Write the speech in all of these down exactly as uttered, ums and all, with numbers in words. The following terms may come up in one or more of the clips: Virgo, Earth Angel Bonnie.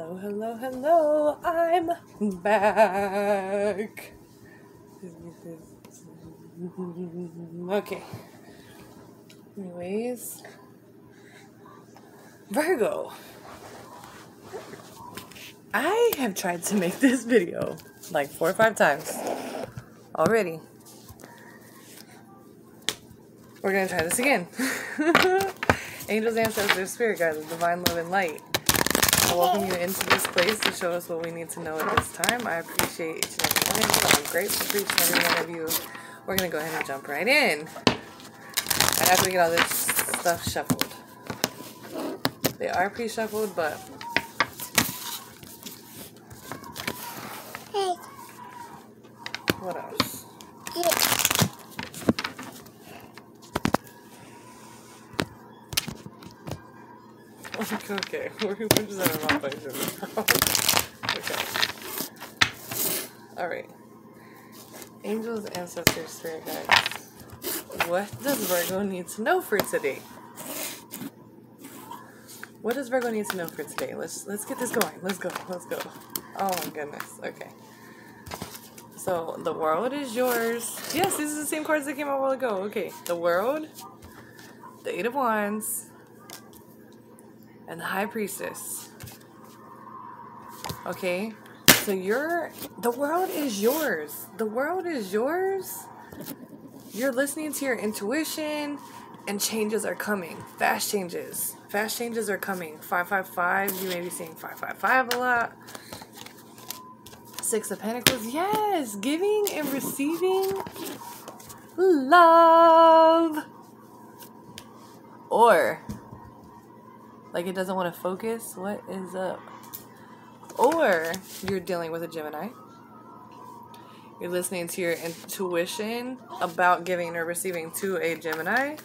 Hello, hello, hello, I'm back. Okay. Anyways. Virgo. I have tried to make this video like four or five times already. We're going to try this again. Angels, ancestors, spirit guides of divine love and light, I welcome you into this place to show us what we need to know at this time. I appreciate each and every one of you. I'm grateful for each and every one of you. We're going to go ahead and jump right in. I have to get all this stuff shuffled. They are pre-shuffled, but... Hey. What else? Yeah. Okay, we're just out of my place. Okay. Alright. Angels, ancestors, spirit guides. What does Virgo need to know for today? What does Virgo need to know for today? Let's let's get this going. Let's go. Let's go. Oh my goodness. Okay. So the world is yours. Yes, these are the same cards that came out a while ago. Okay. The world, the Eight of Wands, and the High Priestess. Okay, so you're, the world is yours. The world is yours. You're listening to your intuition, and changes are coming. Fast changes. Fast changes are coming. five five five, you may be seeing five five five a lot. Six of Pentacles, yes, giving and receiving love. Or, like it doesn't want to focus. What is up? Or you're dealing with a Gemini. You're listening to your intuition about giving or receiving to a Gemini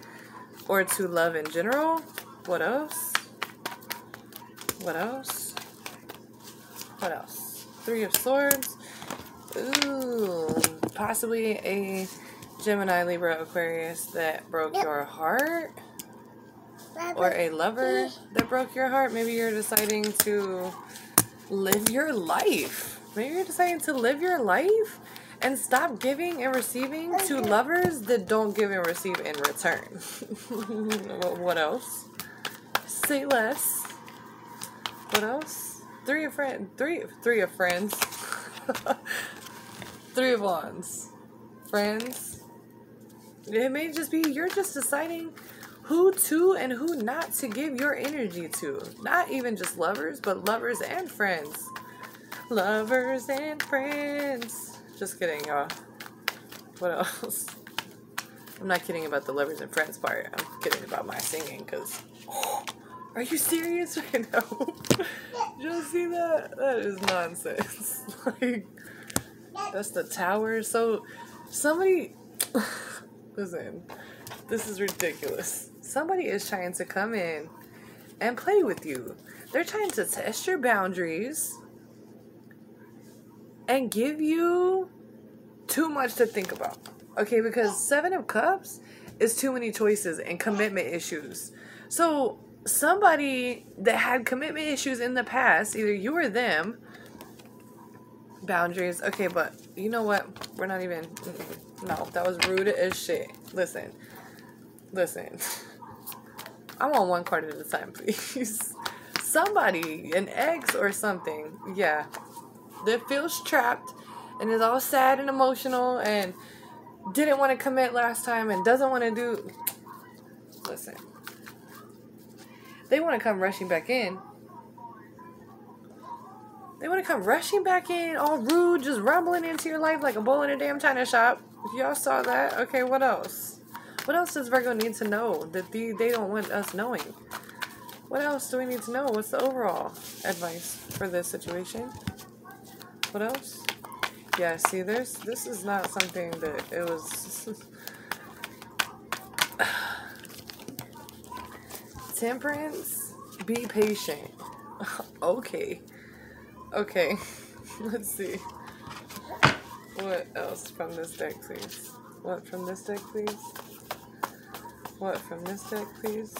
or to love in general. What else? What else? What else? Three of Swords. Ooh, possibly a Gemini, Libra, Aquarius that broke your heart. Or a lover that broke your heart. Maybe you're deciding to live your life. Maybe you're deciding to live your life and stop giving and receiving to lovers that don't give and receive in return. What else? Say less. What else? Three of friends. Three, three of friends. Three of Wands. Friends. It may just be you're just deciding who to and who not to give your energy to. Not even just lovers, but lovers and friends. Lovers and friends. Just kidding, y'all. What else? I'm not kidding about the lovers and friends part. I'm kidding about my singing, because... Oh, are you serious right now? Did you see that? That is nonsense. Like, that's the tower. So, somebody... Listen, this is ridiculous. Somebody is trying to come in and play with you. They're trying to test your boundaries and give you too much to think about. Okay, because Seven of Cups is too many choices and commitment issues. So somebody that had commitment issues in the past, either you or them, boundaries. Okay, but you know what? We're not even... No, that was rude as shit. Listen. Listen. I want one card at a time, please. Somebody, an ex or something, yeah, that feels trapped and is all sad and emotional and didn't want to commit last time and doesn't want to do... Listen. They want to come rushing back in. They want to come rushing back in, all rude, just rumbling into your life like a bull in a damn china shop. Y'all saw that? Okay, what else? What else does Virgo need to know that they, they don't want us knowing? What else do we need to know? What's the overall advice for this situation? What else? Yeah, see, there's, this is not something that it was... Temperance, be patient. Okay. Okay, let's see. What else from this deck, please? What from this deck, please? What from this deck, please?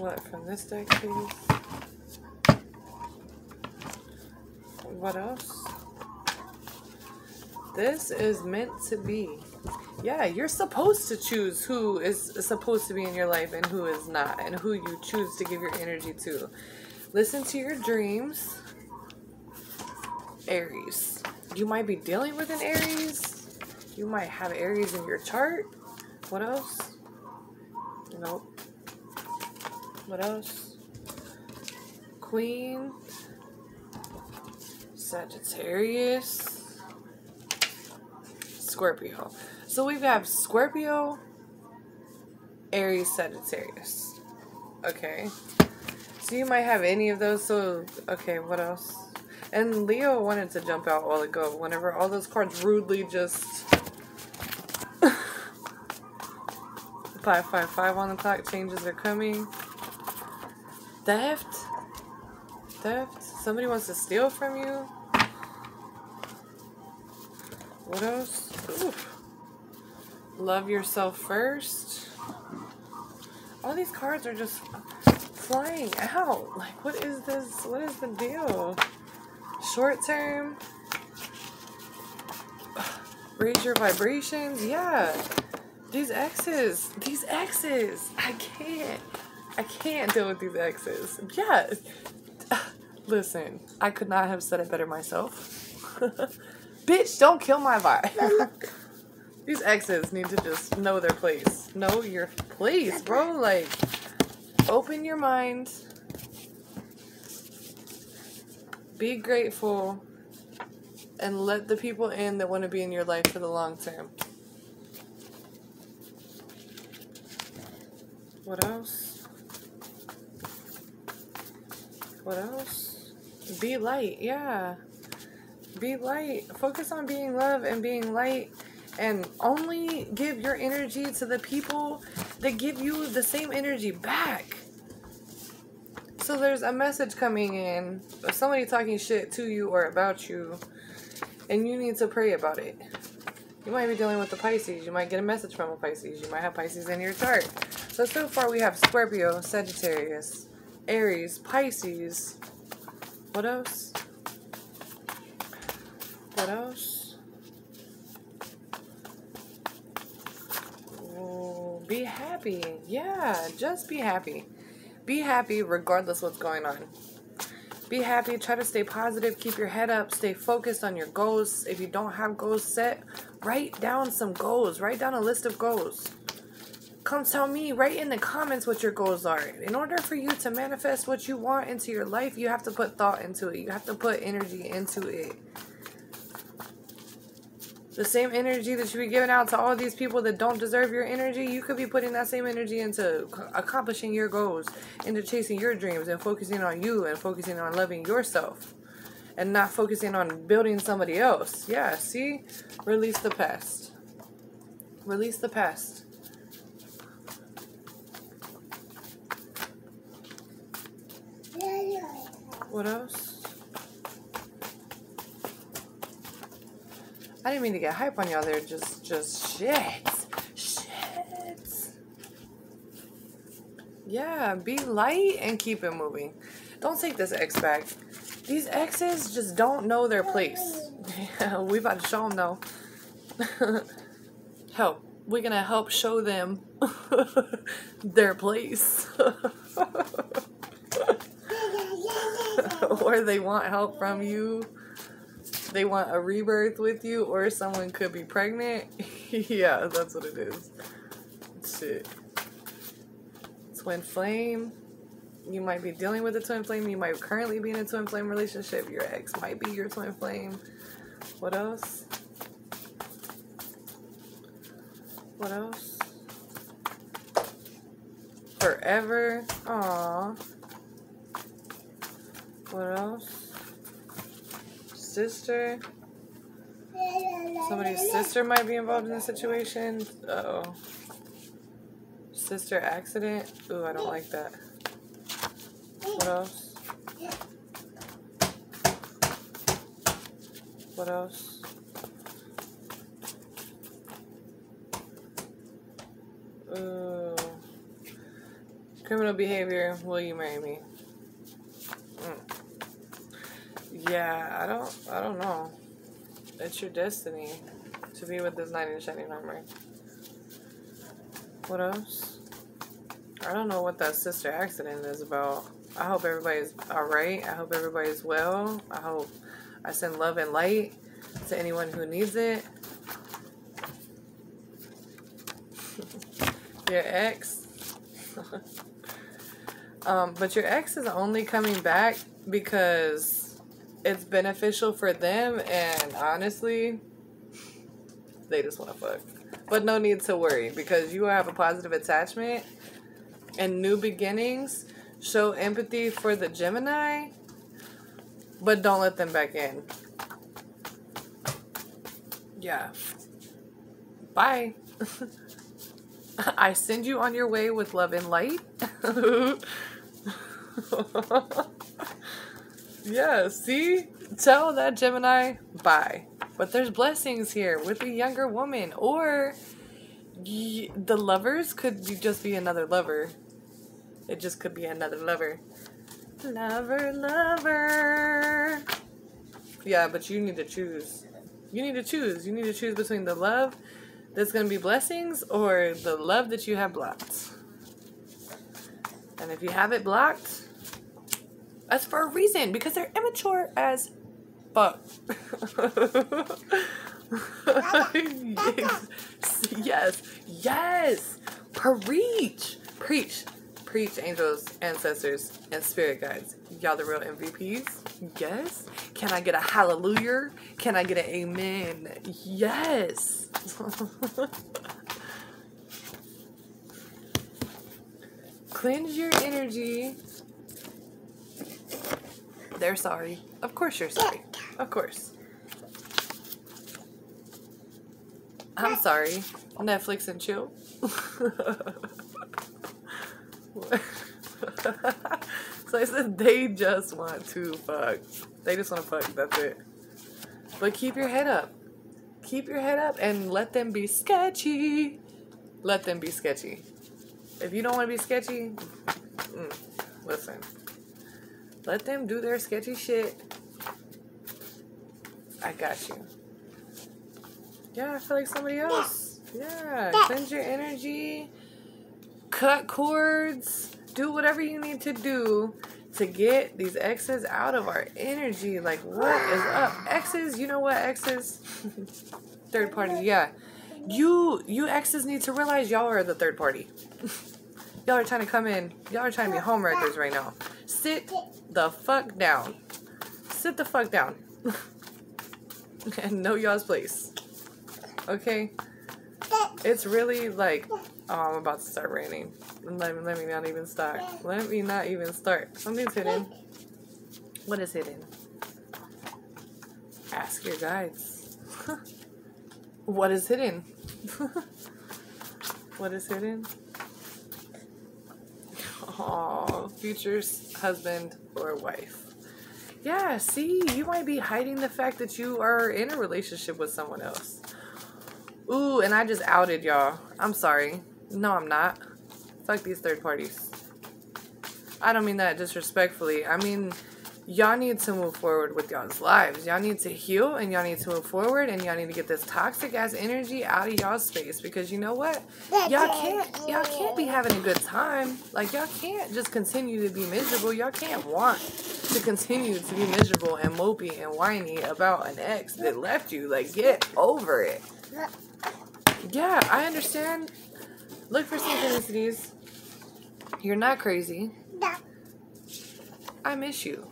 want from this deck, please? What else? This is meant to be. Yeah, you're supposed to choose who is supposed to be in your life and who is not, and who you choose to give your energy to. Listen to your dreams. Aries. You might be dealing with an Aries. You might have Aries in your chart. What else? Nope. What else? Queen. Sagittarius. Scorpio. So we have Scorpio, Aries, Sagittarius. Okay. So you might have any of those. So, okay, what else? And Leo wanted to jump out while ago, whenever all those cards rudely just... five, five, five on the clock, changes are coming. Theft? Theft? Somebody wants to steal from you? What else? Oof. Love yourself first. All these cards are just flying out. Like, what is this? What is the deal? Short term, raise your vibrations. Yeah, these exes, these exes, I can't, I can't deal with these exes. Yeah, listen, I could not have said it better myself. Bitch, don't kill my vibe. These exes need to just know their place. Know your place, bro. Like, open your mind. Be grateful and let the people in that want to be in your life for the long term. What else? What else? Be light, yeah. Be light. Focus on being love and being light, and only give your energy to the people that give you the same energy back. So there's a message coming in of somebody talking shit to you or about you, and you need to pray about it. You might be dealing with the Pisces. You might get a message from a Pisces. You might have Pisces in your chart. So, so far we have Scorpio, Sagittarius, Aries, Pisces. What else? What else? Oh, be happy. Yeah, just be happy. Be happy regardless of what's going on. Be happy. Try to stay positive. Keep your head up. Stay focused on your goals. If you don't have goals set, write down some goals. Write down a list of goals. Come tell me. Write in the comments what your goals are. In order for you to manifest what you want into your life, you have to put thought into it. You have to put energy into it. The same energy that you be giving out to all these people that don't deserve your energy, you could be putting that same energy into accomplishing your goals, into chasing your dreams, and focusing on you, and focusing on loving yourself, and not focusing on building somebody else. Yeah, see? Release the past. Release the past. What else? I didn't mean to get hype on y'all there, just, just shit, shit. Yeah, be light and keep it moving. Don't take this ex back. These exes just don't know their place. Yeah, we about to show them though. Help. We're gonna help show them their place. Or they want help from you. They want a rebirth with you, or someone could be pregnant. Yeah, that's what it is. Shit. Twin flame. You might be dealing with a twin flame. You might currently be in a twin flame relationship. Your ex might be your twin flame. What else? What else? Forever. Aww. What else? Sister. Somebody's sister might be involved in the situation. Uh oh. Sister accident. Ooh, I don't like that. What else? What else? Ooh. Criminal behavior, will you marry me? Mm. Yeah, I don't, I don't know. It's your destiny to be with this knight in shining armor. What else? I don't know what that sister accident is about. I hope everybody's alright. I hope everybody's well. I hope I send love and light to anyone who needs it. Your ex. um, but your ex is only coming back because it's beneficial for them, and honestly, they just want to fuck. But no need to worry, because you have a positive attachment and new beginnings. Show empathy for the Gemini, but don't let them back in. Yeah. Bye. I send you on your way with love and light. Yeah, see? Tell that Gemini, bye. But there's blessings here with a younger woman, or the lovers could just be another lover. It just could be another lover. Lover, lover. Yeah, but you need to choose. You need to choose. You need to choose between the love that's going to be blessings or the love that you have blocked. And if you have it blocked, that's for a reason. Because they're immature as fuck. Yes. Yes. Yes. Preach. Preach. Preach, angels, ancestors, and spirit guides. Y'all the real M V Ps. Yes. Can I get a hallelujah? Can I get an amen? Yes. Cleanse your energy. They're sorry. Of course you're sorry. Of course. I'm sorry. Netflix and chill. So I said they just want to fuck. They just want to fuck. That's it. But keep your head up. Keep your head up and let them be sketchy. Let them be sketchy. If you don't want to be sketchy, mm, listen. Let them do their sketchy shit. I got you. Yeah, I feel like somebody else. Yeah, cleanse your energy. Cut cords. Do whatever you need to do to get these exes out of our energy. Like, what is up? Exes, you know what, exes? Third party, yeah. You you exes need to realize y'all are the third party. Y'all are trying to come in. Y'all are trying to be homewreckers right now. Sit the fuck down. Sit the fuck down. And know y'all's place. Okay? It's really like... Oh, I'm about to start raining. Let me, let me not even start. Let me not even start. Something's hidden. What is hidden? Ask your guides. What is hidden? What is hidden? Oh, future husband or wife. Yeah, see, you might be hiding the fact that you are in a relationship with someone else. Ooh, and I just outed y'all. I'm sorry. No, I'm not. Fuck these third parties. I don't mean that disrespectfully. I mean, y'all need to move forward with y'all's lives. Y'all need to heal, and y'all need to move forward, and y'all need to get this toxic-ass energy out of y'all's space, because you know what? Y'all can't, y'all can't be having a good time. Like, y'all can't just continue to be miserable. Y'all can't want to continue to be miserable and mopey and whiny about an ex that left you. Like, get over it. Yeah, I understand. Look for synchronicities. You're not crazy. I miss you.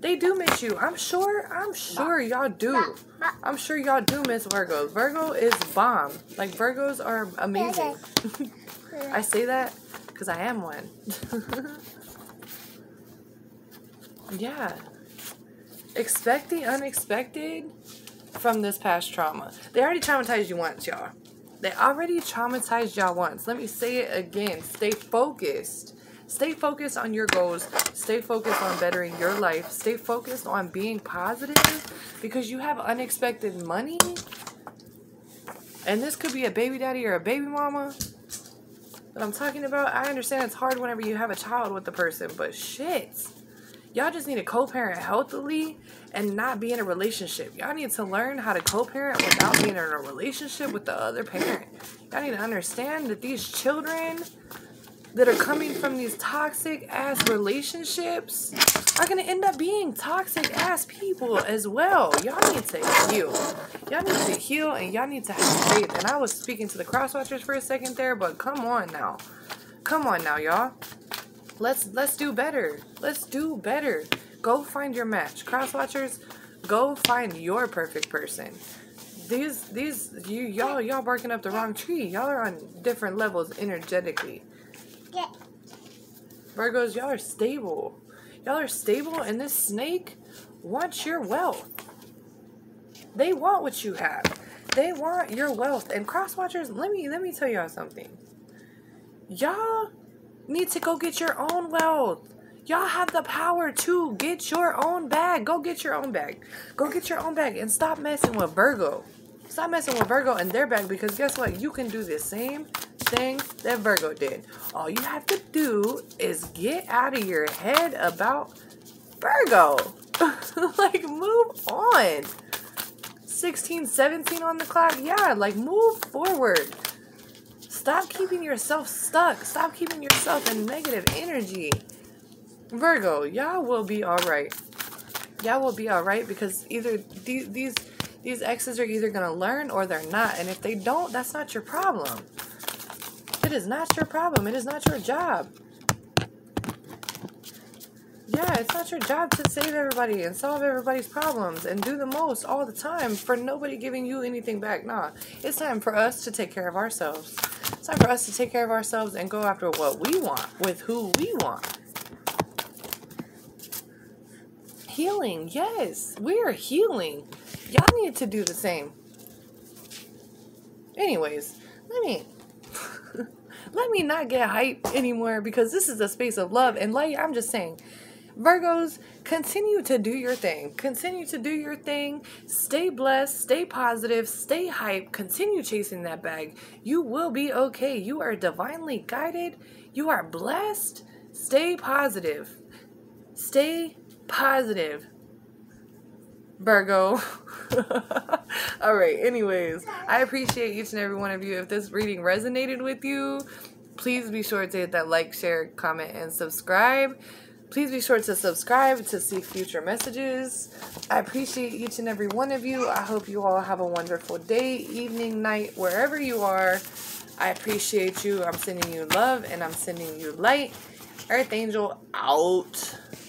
They do miss you. I'm sure. I'm sure y'all do. I'm sure y'all do miss Virgos. Virgo is bomb. Like, Virgos are amazing. I say that because I am one. Yeah. Expect the unexpected from this past trauma. They already traumatized you once, y'all. They already traumatized y'all once. Let me say it again. Stay focused. Stay focused on your goals. Stay focused on bettering your life. Stay focused on being positive, because you have unexpected money. And this could be a baby daddy or a baby mama. that I'm talking about. I understand it's hard whenever you have a child with the person, but shit, y'all just need to co-parent healthily and not be in a relationship. Y'all need to learn how to co-parent without being in a relationship with the other parent. Y'all need to understand that these children that are coming from these toxic-ass relationships are going to end up being toxic-ass people as well. Y'all need to heal. Y'all need to heal, and y'all need to have faith. And I was speaking to the crosswatchers for a second there, but come on now. Come on now, y'all. Let's let's do better. Let's do better. Go find your match. Crosswatchers, go find your perfect person. These, these, you, y'all, y'all barking up the wrong tree. Y'all are on different levels energetically. Virgos, y'all are stable. Y'all are stable, and this snake wants your wealth. They want what you have. They want your wealth. And crosswatchers, let me let me tell y'all something. Y'all need to go get your own wealth. Y'all have the power to get your own bag. Go get your own bag. Go get your own bag and stop messing with Virgo. Stop messing with Virgo and their bag, because guess what? You can do the same thing that Virgo did. All you have to do is get out of your head about Virgo. Like, move on. sixteen, seventeen on the clock. Yeah, like, move forward. Stop keeping yourself stuck. Stop keeping yourself in negative energy. Virgo, y'all will be all right. Y'all will be all right, because either these these these exes are either going to learn or they're not. And if they don't, that's not your problem. It is not your problem. It is not your job. Yeah, it's not your job to save everybody and solve everybody's problems and do the most all the time for nobody giving you anything back. Nah, it's time for us to take care of ourselves. It's time for us to take care of ourselves and go after what we want with who we want. Healing, yes, we are healing. Y'all need to do the same. Anyways, let me... Let me not get hyped anymore, because this is a space of love and light. I'm just saying, Virgos, continue to do your thing. Continue to do your thing. Stay blessed. Stay positive. Stay hyped. Continue chasing that bag. You will be okay. You are divinely guided. You are blessed. Stay positive. Stay positive, Virgo. All right, anyways, I appreciate each and every one of you. If this reading resonated with you, please be sure to hit that like, share, comment, and subscribe. Please be sure to subscribe to see future messages. I appreciate each and every one of you. I hope you all have a wonderful day, evening, night, wherever you are. I appreciate you. I'm sending you love, and I'm sending you light. Earth Angel out.